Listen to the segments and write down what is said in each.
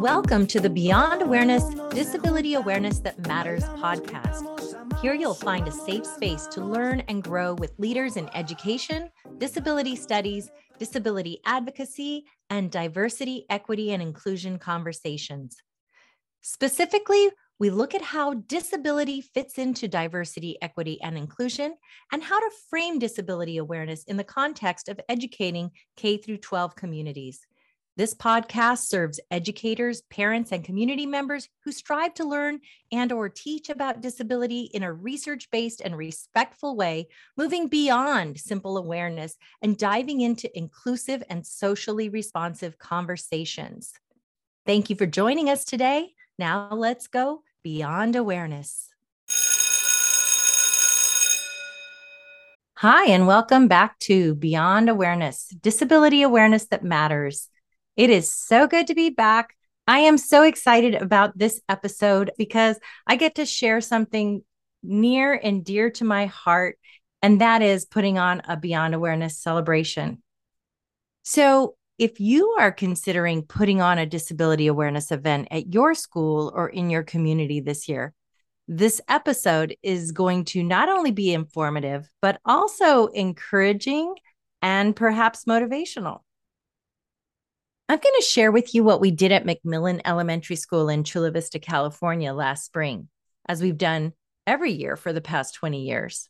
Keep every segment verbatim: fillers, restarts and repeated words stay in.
Welcome to the Beyond Awareness, Disability Awareness That Matters podcast. Here you'll find a safe space to learn and grow with leaders in education, disability studies, disability advocacy, and diversity, equity, and inclusion conversations. Specifically, we look at how disability fits into diversity, equity, and inclusion, and how to frame disability awareness in the context of educating K through twelve communities. This podcast serves educators, parents, and community members who strive to learn and or teach about disability in a research-based and respectful way, moving beyond simple awareness and diving into inclusive and socially responsive conversations. Thank you for joining us today. Now let's go beyond awareness. Hi, and welcome back to Beyond Awareness, Disability Awareness That Matters. It is so good to be back. I am so excited about this episode because I get to share something near and dear to my heart, and that is putting on a Beyond Awareness celebration. So if you are considering putting on a disability awareness event at your school or in your community this year, this episode is going to not only be informative, but also encouraging and perhaps motivational. I'm going to share with you what we did at McMillin Elementary School in Chula Vista, California last spring, as we've done every year for the past twenty years.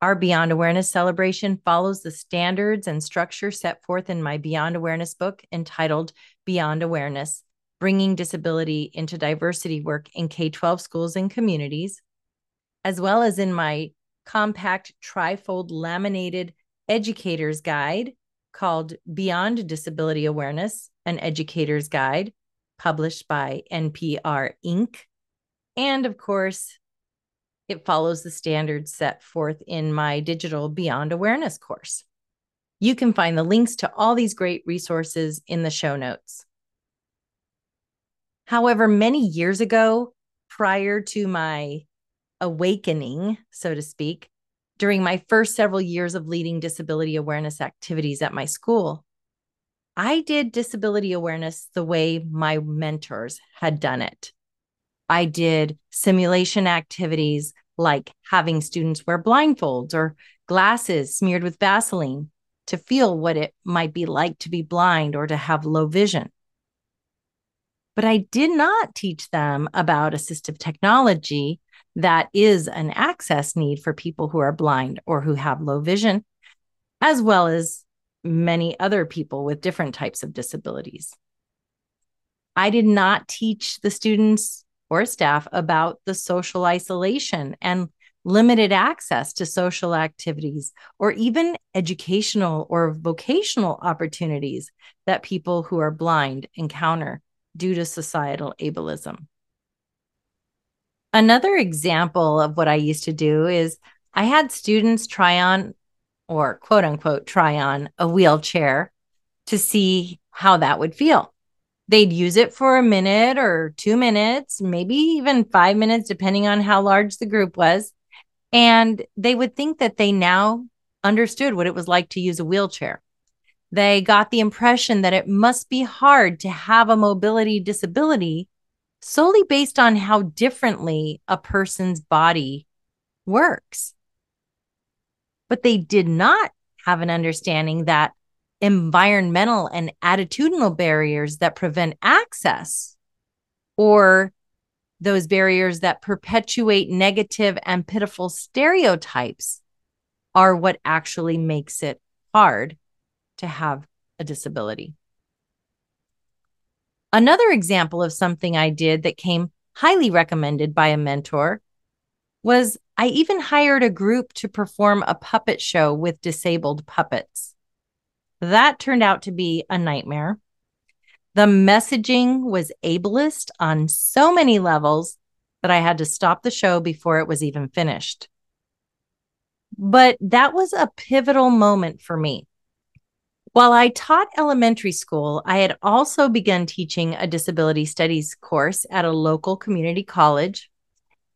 Our Beyond Awareness celebration follows the standards and structure set forth in my Beyond Awareness book entitled Beyond Awareness, Bringing Disability into Diversity Work in K through twelve Schools and Communities, as well as in my compact trifold laminated educator's guide, called Beyond Disability Awareness, an Educator's Guide, published by N P R, Incorporated. And of course, it follows the standards set forth in my digital Beyond Awareness course. You can find the links to all these great resources in the show notes. However, many years ago, prior to my awakening, so to speak, during my first several years of leading disability awareness activities at my school, I did disability awareness the way my mentors had done it. I did simulation activities like having students wear blindfolds or glasses smeared with Vaseline to feel what it might be like to be blind or to have low vision. But I did not teach them about assistive technology that is an access need for people who are blind or who have low vision, as well as many other people with different types of disabilities. I did not teach the students or staff about the social isolation and limited access to social activities or even educational or vocational opportunities that people who are blind encounter due to societal ableism. Another example of what I used to do is I had students try on, or quote unquote, try on a wheelchair to see how that would feel. They'd use it for a minute or two minutes, maybe even five minutes, depending on how large the group was. And they would think that they now understood what it was like to use a wheelchair. They got the impression that it must be hard to have a mobility disability solely based on how differently a person's body works. But they did not have an understanding that environmental and attitudinal barriers that prevent access, or those barriers that perpetuate negative and pitiful stereotypes, are what actually makes it hard to have a disability. Another example of something I did that came highly recommended by a mentor was I even hired a group to perform a puppet show with disabled puppets. That turned out to be a nightmare. The messaging was ableist on so many levels that I had to stop the show before it was even finished. But that was a pivotal moment for me. While I taught elementary school, I had also begun teaching a disability studies course at a local community college.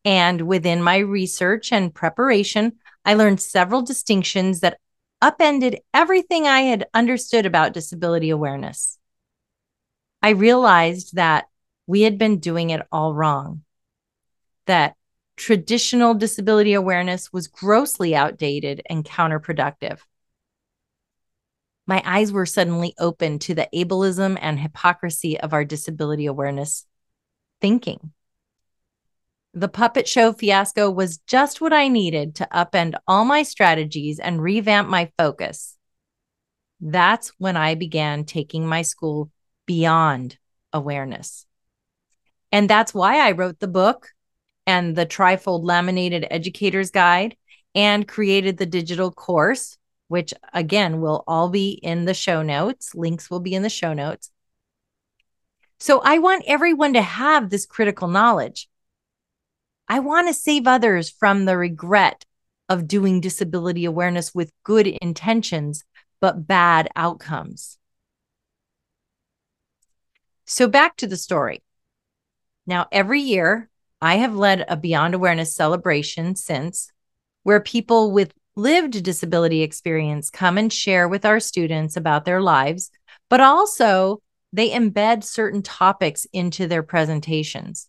And within my research and preparation, I learned several distinctions that upended everything I had understood about disability awareness. I realized that we had been doing it all wrong, that traditional disability awareness was grossly outdated and counterproductive. My eyes were suddenly open to the ableism and hypocrisy of our disability awareness thinking. The puppet show fiasco was just what I needed to upend all my strategies and revamp my focus. That's when I began taking my school beyond awareness. And that's why I wrote the book and the trifold laminated educator's guide and created the digital course, which again will all be in the show notes. Links will be in the show notes. So I want everyone to have this critical knowledge. I want to save others from the regret of doing disability awareness with good intentions, but bad outcomes. So back to the story. Now, every year, I have led a Beyond Awareness celebration since, where people with lived disability experience come and share with our students about their lives, but also they embed certain topics into their presentations.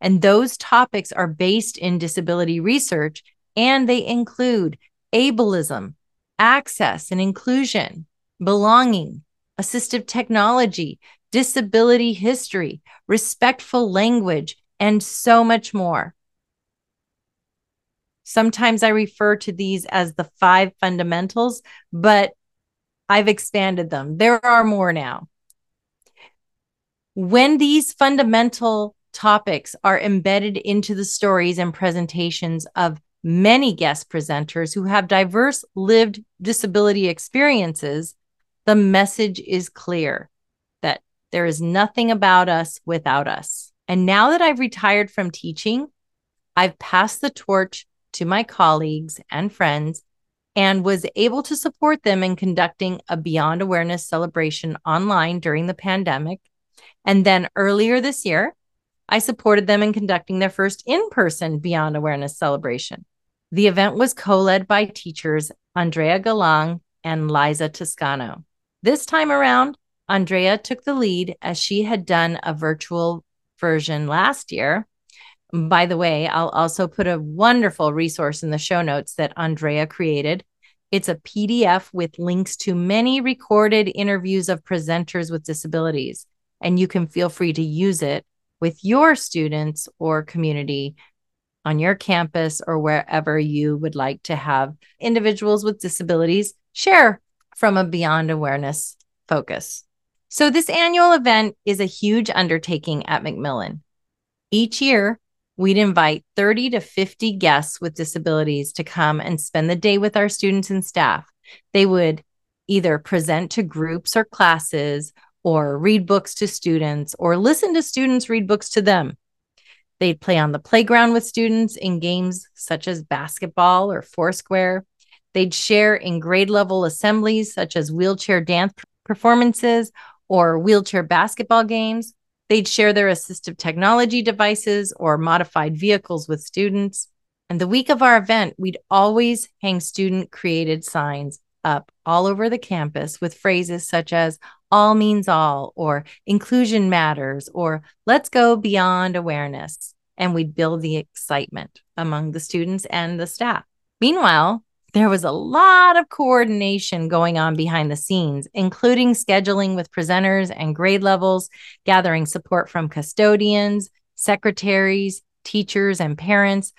And those topics are based in disability research, and they include ableism, access and inclusion, belonging, assistive technology, disability history, respectful language, and so much more. Sometimes I refer to these as the five fundamentals, but I've expanded them. There are more now. When these fundamental topics are embedded into the stories and presentations of many guest presenters who have diverse lived disability experiences, the message is clear that there is nothing about us without us. And now that I've retired from teaching, I've passed the torch to my colleagues and friends and was able to support them in conducting a Beyond Awareness celebration online during the pandemic. And then earlier this year, I supported them in conducting their first in-person Beyond Awareness celebration. The event was co-led by teachers Andrea Galang and Liza Tuscano. This time around, Andrea took the lead as she had done a virtual version last year. By the way, I'll also put a wonderful resource in the show notes that Andrea created. It's a P D F with links to many recorded interviews of presenters with disabilities, and you can feel free to use it with your students or community on your campus or wherever you would like to have individuals with disabilities share from a Beyond Awareness focus. So this annual event is a huge undertaking at McMillin. Each year, we'd invite thirty to fifty guests with disabilities to come and spend the day with our students and staff. They would either present to groups or classes, or read books to students, or listen to students read books to them. They'd play on the playground with students in games such as basketball or Foursquare. They'd share in grade-level assemblies such as wheelchair dance performances or wheelchair basketball games. They'd share their assistive technology devices or modified vehicles with students. And the week of our event, we'd always hang student-created signs up all over the campus with phrases such as all means all, or inclusion matters, or let's go beyond awareness. And we'd build the excitement among the students and the staff. Meanwhile, there was a lot of coordination going on behind the scenes, including scheduling with presenters and grade levels, gathering support from custodians, secretaries, teachers, and parents,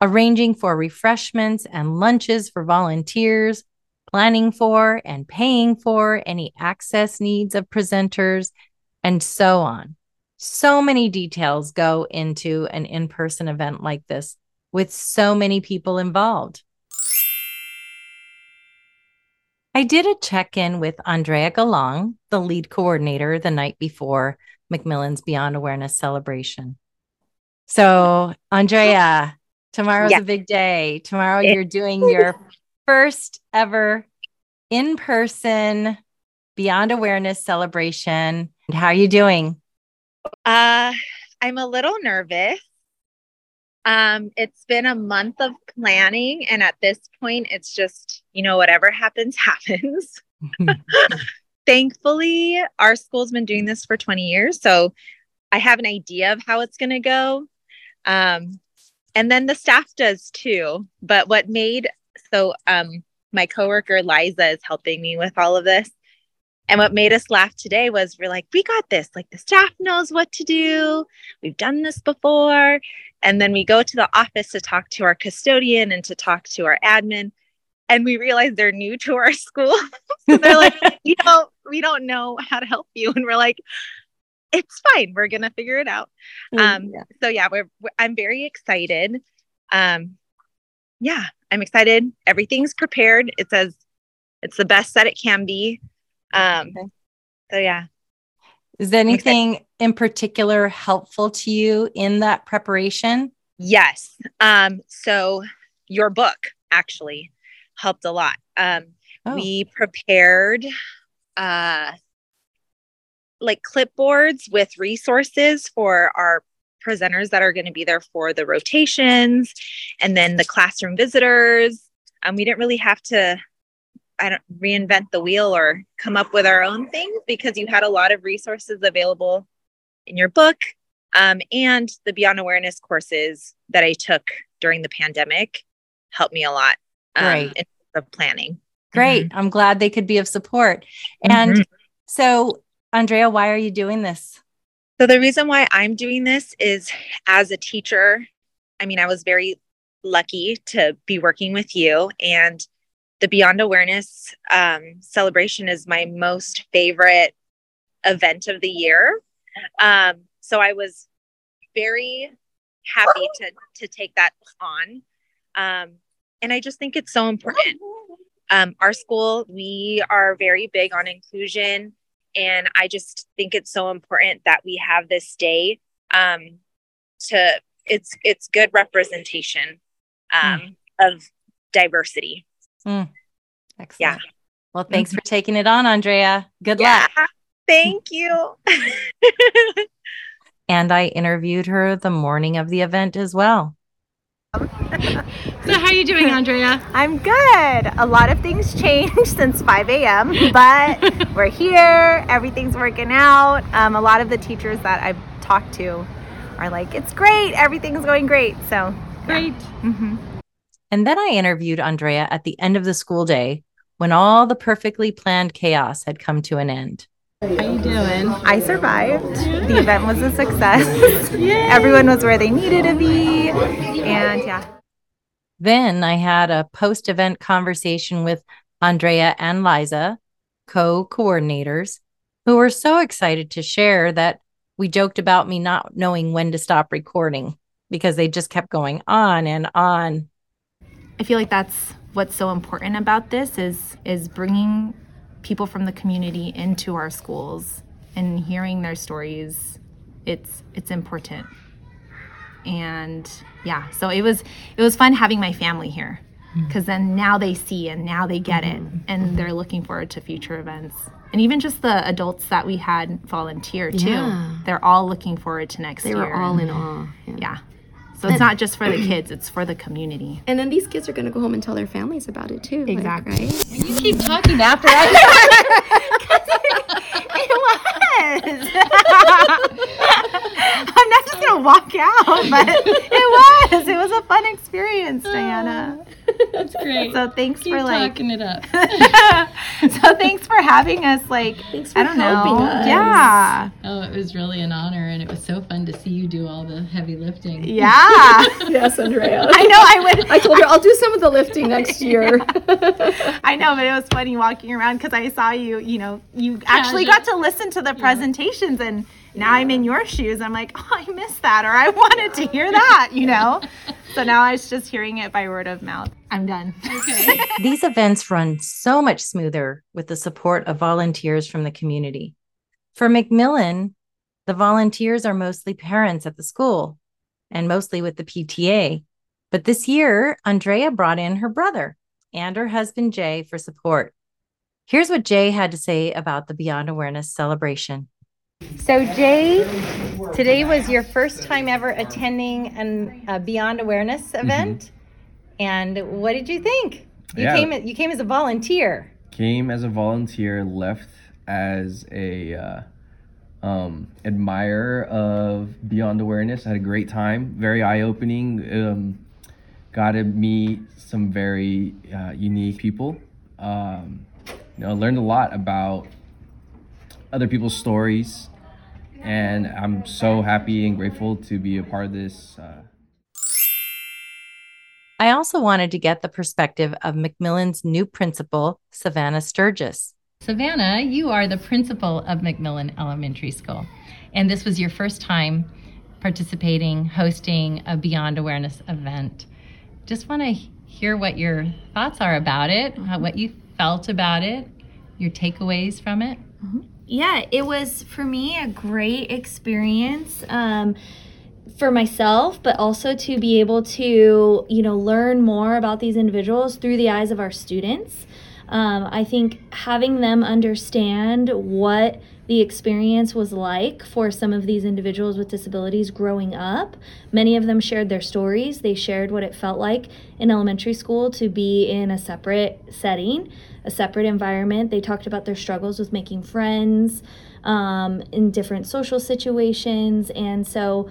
arranging for refreshments and lunches for volunteers, planning for and paying for any access needs of presenters, and so on. So many details go into an in-person event like this with so many people involved. I did a check-in with Andrea Galang, the lead coordinator, the night before McMillin's Beyond Awareness celebration. So, Andrea, tomorrow's yeah. a big day. Tomorrow you're doing your first ever in-person Beyond Awareness celebration. How are you doing? Uh, I'm a little nervous. Um, it's been a month of planning. And at this point, it's just, you know, whatever happens, happens. Thankfully, our school's been doing this for twenty years, so I have an idea of how it's going to go. Um, and then the staff does too. But what made, so um, my coworker Liza is helping me with all of this. And what made us laugh today was we're like, we got this, like the staff knows what to do. We've done this before. And then we go to the office to talk to our custodian and to talk to our admin. And we realize they're new to our school. So they're like, you know, we don't know how to help you. And we're like, it's fine. We're going to figure it out. Um, yeah. So yeah, we're, we're, I'm very excited. Um, yeah, I'm excited. Everything's prepared. It says it's the best that it can be. Um, okay. So yeah. Is there anything in particular helpful to you in that preparation? Yes. Um, so your book actually helped a lot. Um, oh. We prepared, uh, like clipboards with resources for our presenters that are going to be there for the rotations and then the classroom visitors. Um, we didn't really have to, I don't reinvent the wheel or come up with our own things because you had a lot of resources available in your book. Um, and the Beyond Awareness courses that I took during the pandemic helped me a lot um, right. in the planning. Great. Mm-hmm. I'm glad they could be of support. And mm-hmm. so Andrea, why are you doing this? So the reason why I'm doing this is as a teacher, I mean, I was very lucky to be working with you, and the Beyond Awareness um, celebration is my most favorite event of the year. Um, so I was very happy to, to take that on. Um, and I just think it's so important. Um, our school, we are very big on inclusion. And I just think it's so important that we have this day um, to it's it's good representation um, mm. of diversity. Mm. Excellent. Yeah. Well, thanks mm-hmm. for taking it on, Andrea. Good yeah. luck. Thank you. And I interviewed her the morning of the event as well. So how are you doing, Andrea? I'm good. A lot of things changed since five a.m., but we're here. Everything's working out. Um, a lot of the teachers that I've talked to are like, it's great. Everything's going great. So yeah. Great. Mm-hmm. And then I interviewed Andrea at the end of the school day when all the perfectly planned chaos had come to an end. How are you doing? I survived. Yeah. The event was a success. Everyone was where they needed to be. And yeah. Then I had a post-event conversation with Andrea and Liza, co-coordinators, who were so excited to share that we joked about me not knowing when to stop recording because they just kept going on and on. I feel like that's what's so important about this is is bringing people from the community into our schools and hearing their stories. It's it's important. And yeah, so it was it was fun having my family here because then now they see and now they get it and they're looking forward to future events. And even just the adults that we had volunteer too, yeah. they're all looking forward to next they year. They were all in awe. Yeah. yeah. So it's not just for the kids, it's for the community. And then these kids are going to go home and tell their families about it too. Exactly. Like, right? You keep talking after that. it, it was. I'm not just going to walk out, but it was. It was a fun experience, Diana. That's great. So thanks keep for like talking it up. So thanks for having us. Like thanks for I don't helping know. Us. Yeah. Oh, it was really an honor, and it was so fun to see you do all the heavy lifting. Yeah. Yes, Andrea. I know. I would. I told her I'll do some of the lifting next year. Yeah. I know, but it was funny walking around because I saw you. You know, you actually yeah, got to listen to the presentations yeah. and. Now yeah. I'm in your shoes. I'm like, oh, I missed that, or I wanted to hear that, you know? So now I was just hearing it by word of mouth. I'm done. Okay. These events run so much smoother with the support of volunteers from the community. For McMillin, the volunteers are mostly parents at the school and mostly with the P T A. But this year, Andrea brought in her brother and her husband, Jay, for support. Here's what Jay had to say about the Beyond Awareness celebration. So Jay, today was your first time ever attending an, a Beyond Awareness event, mm-hmm. and what did you think? You yeah. came you came as a volunteer. Came as a volunteer, left as a uh, um, admirer of Beyond Awareness. I had a great time, very eye-opening. Um, got to meet some very uh, unique people. Um, you know, learned a lot about other people's stories, and I'm so happy and grateful to be a part of this. Uh... I also wanted to get the perspective of McMillin's new principal, Savannah Sturgis. Savannah, you are the principal of McMillin Elementary School, and this was your first time participating, hosting a Beyond Awareness event. Just want to hear what your thoughts are about it, how, what you felt about it, your takeaways from it. Mm-hmm. Yeah, it was, for me, a great experience um, for myself, but also to be able to, you know, learn more about these individuals through the eyes of our students. Um, I think having them understand what the experience was like for some of these individuals with disabilities growing up. Many of them shared their stories. They shared what it felt like in elementary school to be in a separate setting, a separate environment. They talked about their struggles with making friends, um, in different social situations. And so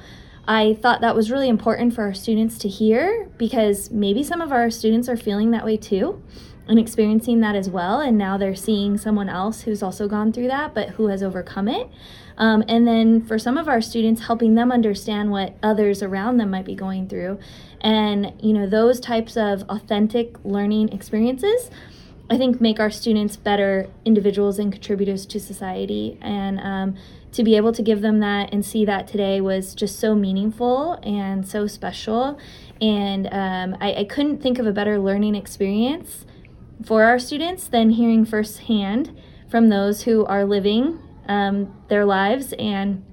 I thought that was really important for our students to hear, because maybe some of our students are feeling that way too and experiencing that as well, and now they're seeing someone else who's also gone through that but who has overcome it. Um, and then for some of our students, helping them understand what others around them might be going through. And you know, those types of authentic learning experiences, I think, make our students better individuals and contributors to society. And um, to be able to give them that and see that today was just so meaningful and so special. And um, I, I couldn't think of a better learning experience for our students than hearing firsthand from those who are living um, their lives. And,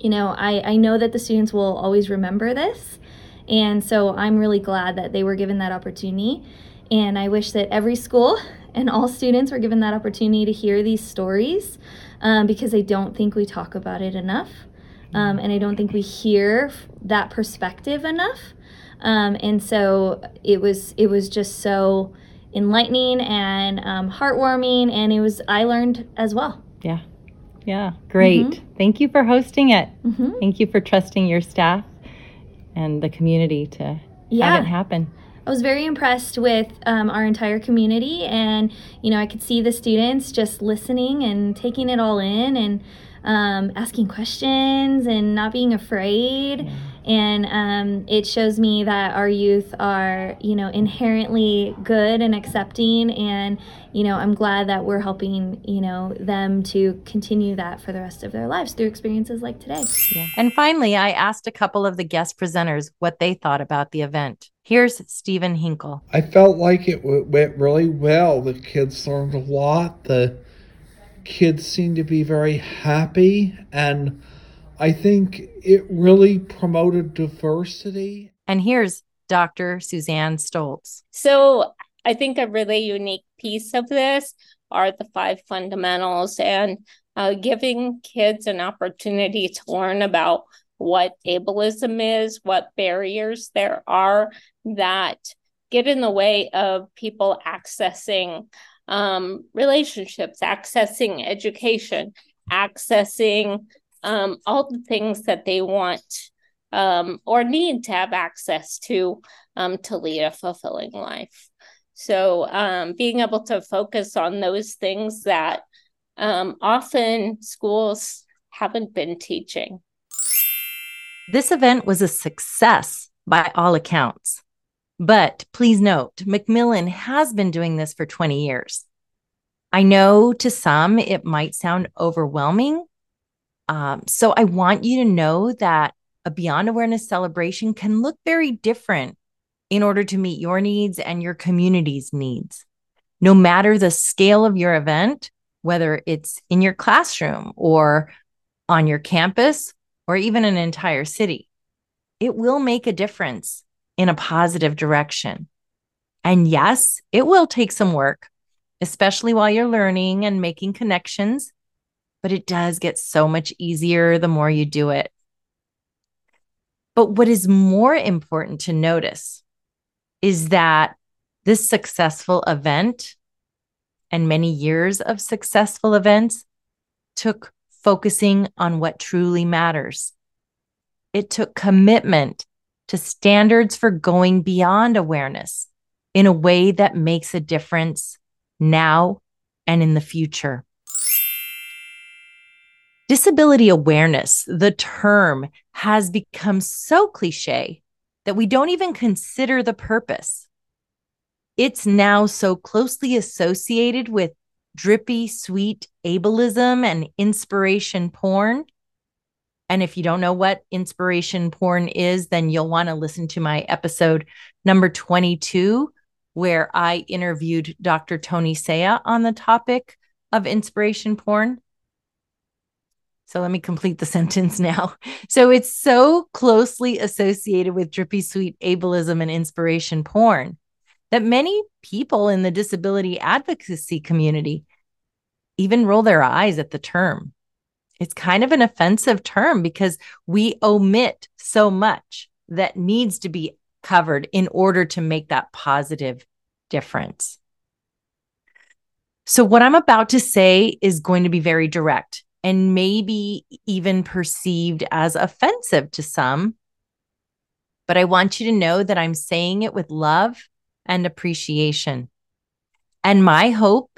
you know, I, I know that the students will always remember this. And so I'm really glad that they were given that opportunity. And I wish that every school and all students were given that opportunity to hear these stories, um, because I don't think we talk about it enough. Um, and I don't think we hear that perspective enough. Um, and so it was, it was just so enlightening and um, heartwarming, and it was, I learned as well. Yeah, yeah, great. Mm-hmm. Thank you for hosting it. Mm-hmm. Thank you for trusting your staff and the community to yeah. have it happen. I was very impressed with um, our entire community, and you know, I could see the students just listening and taking it all in, and um, asking questions and not being afraid. Yeah. And um, it shows me that our youth are, you know, inherently good and accepting. And, you know, I'm glad that we're helping, you know, them to continue that for the rest of their lives through experiences like today. Yeah. And finally, I asked a couple of the guest presenters what they thought about the event. Here's Stephen Hinkle. I felt like it w- went really well. The kids learned a lot. The kids seemed to be very happy, and I think it really promoted diversity. And here's Doctor Suzanne Stoltz. So I think a really unique piece of this are the five fundamentals, and uh, giving kids an opportunity to learn about what ableism is, what barriers there are that get in the way of people accessing um, relationships, accessing education, accessing Um, all the things that they want um, or need to have access to um, to lead a fulfilling life. So um, being able to focus on those things that um, often schools haven't been teaching. This event was a success by all accounts. But please note, McMillin has been doing this for twenty years. I know to some it might sound overwhelming. Um, so I want you to know that a Beyond Awareness celebration can look very different in order to meet your needs and your community's needs. No matter the scale of your event, whether it's in your classroom or on your campus or even an entire city, it will make a difference in a positive direction. And yes, it will take some work, especially while you're learning and making connections. But it does get so much easier the more you do it. But what is more important to notice is that this successful event and many years of successful events took focusing on what truly matters. It took commitment to standards for going beyond awareness in a way that makes a difference now and in the future. Disability awareness, the term, has become so cliche that we don't even consider the purpose. It's now so closely associated with drippy, sweet ableism and inspiration porn. And if you don't know what inspiration porn is, then you'll want to listen to my episode number twenty-two, where I interviewed Doctor Tony Saya on the topic of inspiration porn. So let me complete the sentence now. So it's so closely associated with drippy, sweet ableism and inspiration porn that many people in the disability advocacy community even roll their eyes at the term. It's kind of an offensive term because we omit so much that needs to be covered in order to make that positive difference. So what I'm about to say is going to be very direct and maybe even perceived as offensive to some, but I want you to know that I'm saying it with love and appreciation. And my hope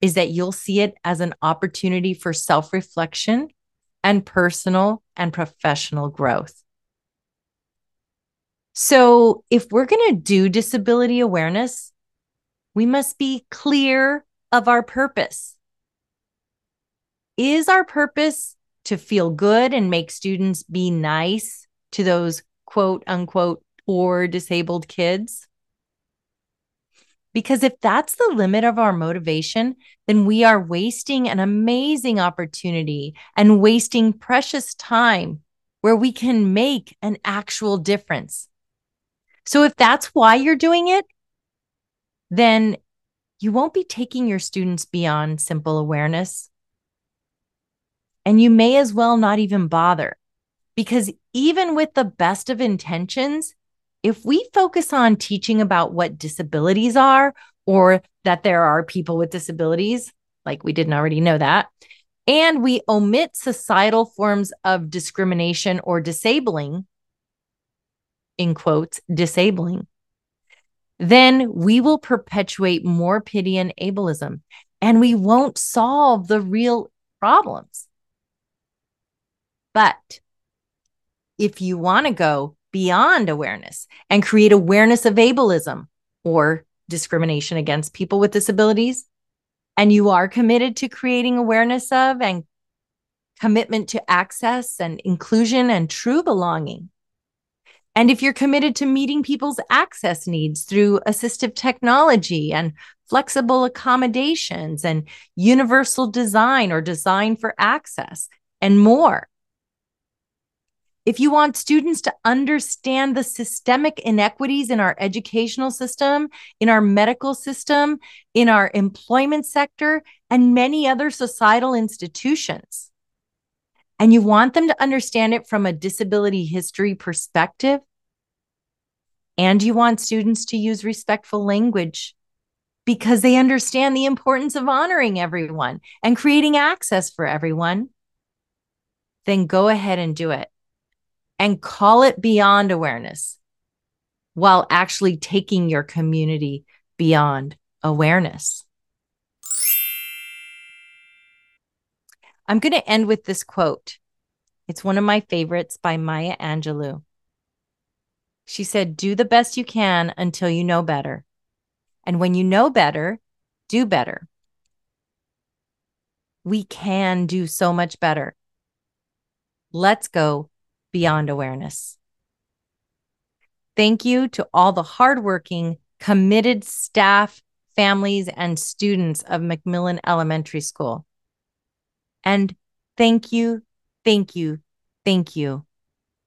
is that you'll see it as an opportunity for self-reflection and personal and professional growth. So if we're going to do disability awareness, we must be clear of our purpose. Is our purpose to feel good and make students be nice to those quote unquote poor disabled kids? Because if that's the limit of our motivation, then we are wasting an amazing opportunity and wasting precious time where we can make an actual difference. So if that's why you're doing it, then you won't be taking your students beyond simple awareness. And you may as well not even bother, because even with the best of intentions, if we focus on teaching about what disabilities are, or that there are people with disabilities, like we didn't already know that, and we omit societal forms of discrimination or disabling, in quotes, disabling, then we will perpetuate more pity and ableism, and we won't solve the real problems. But if you want to go beyond awareness and create awareness of ableism or discrimination against people with disabilities, and you are committed to creating awareness of and commitment to access and inclusion and true belonging, and if you're committed to meeting people's access needs through assistive technology and flexible accommodations and universal design or design for access and more, if you want students to understand the systemic inequities in our educational system, in our medical system, in our employment sector, and many other societal institutions, and you want them to understand it from a disability history perspective, and you want students to use respectful language because they understand the importance of honoring everyone and creating access for everyone, then go ahead and do it. And call it beyond awareness while actually taking your community beyond awareness. I'm going to end with this quote. It's one of my favorites by Maya Angelou. She said, "Do the best you can until you know better. And when you know better, do better." We can do so much better. Let's go beyond awareness. Thank you to all the hardworking, committed staff, families, and students of McMillin Elementary School. And thank you, thank you, thank you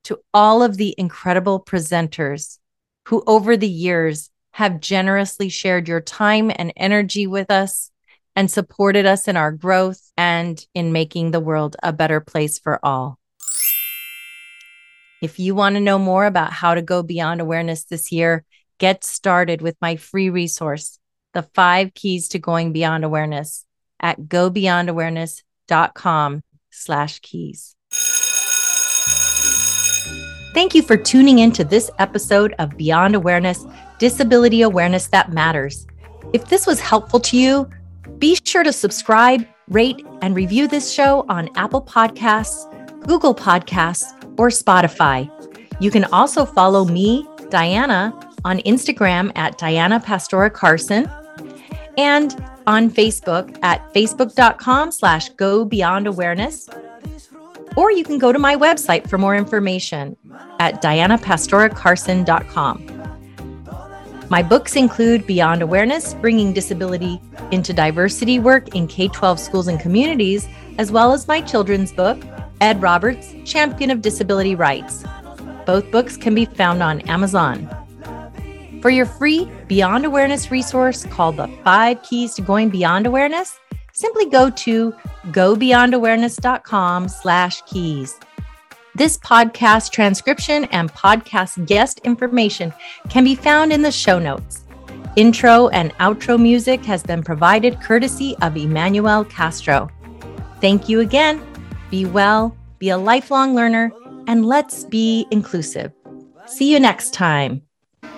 to all of the incredible presenters who over the years have generously shared your time and energy with us and supported us in our growth and in making the world a better place for all. If you want to know more about how to go beyond awareness this year, get started with my free resource, The Five Keys to Going Beyond Awareness, at go beyond awareness dot com. dot com slash keys. Thank you for tuning in to this episode of Beyond Awareness, Disability Awareness That Matters. If this was helpful to you, be sure to subscribe, rate, and review this show on Apple Podcasts, Google Podcasts, or Spotify. You can also follow me, Diana, on Instagram at Diana Pastora Carson and on Facebook at facebook.com slash go beyond awareness. Or you can go to my website for more information at diana pastora carson dot com. My books include Beyond Awareness, Bringing Disability into Diversity Work in K through twelve Schools and Communities, as well as my children's book, Ed Roberts, Champion of Disability Rights. Both books can be found on Amazon. For your free Beyond Awareness resource called The Five Keys to Going Beyond Awareness, simply go to gobeyondawareness.com slash keys. This podcast transcription and podcast guest information can be found in the show notes. Intro and outro music has been provided courtesy of Emmanuel Castro. Thank you again. Be well, be a lifelong learner, and let's be inclusive. See you next time.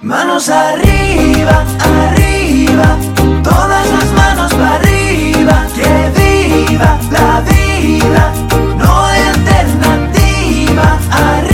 Manos arriba, arriba, todas las manos para arriba, que viva la vida, no hay alternativa. Arriba.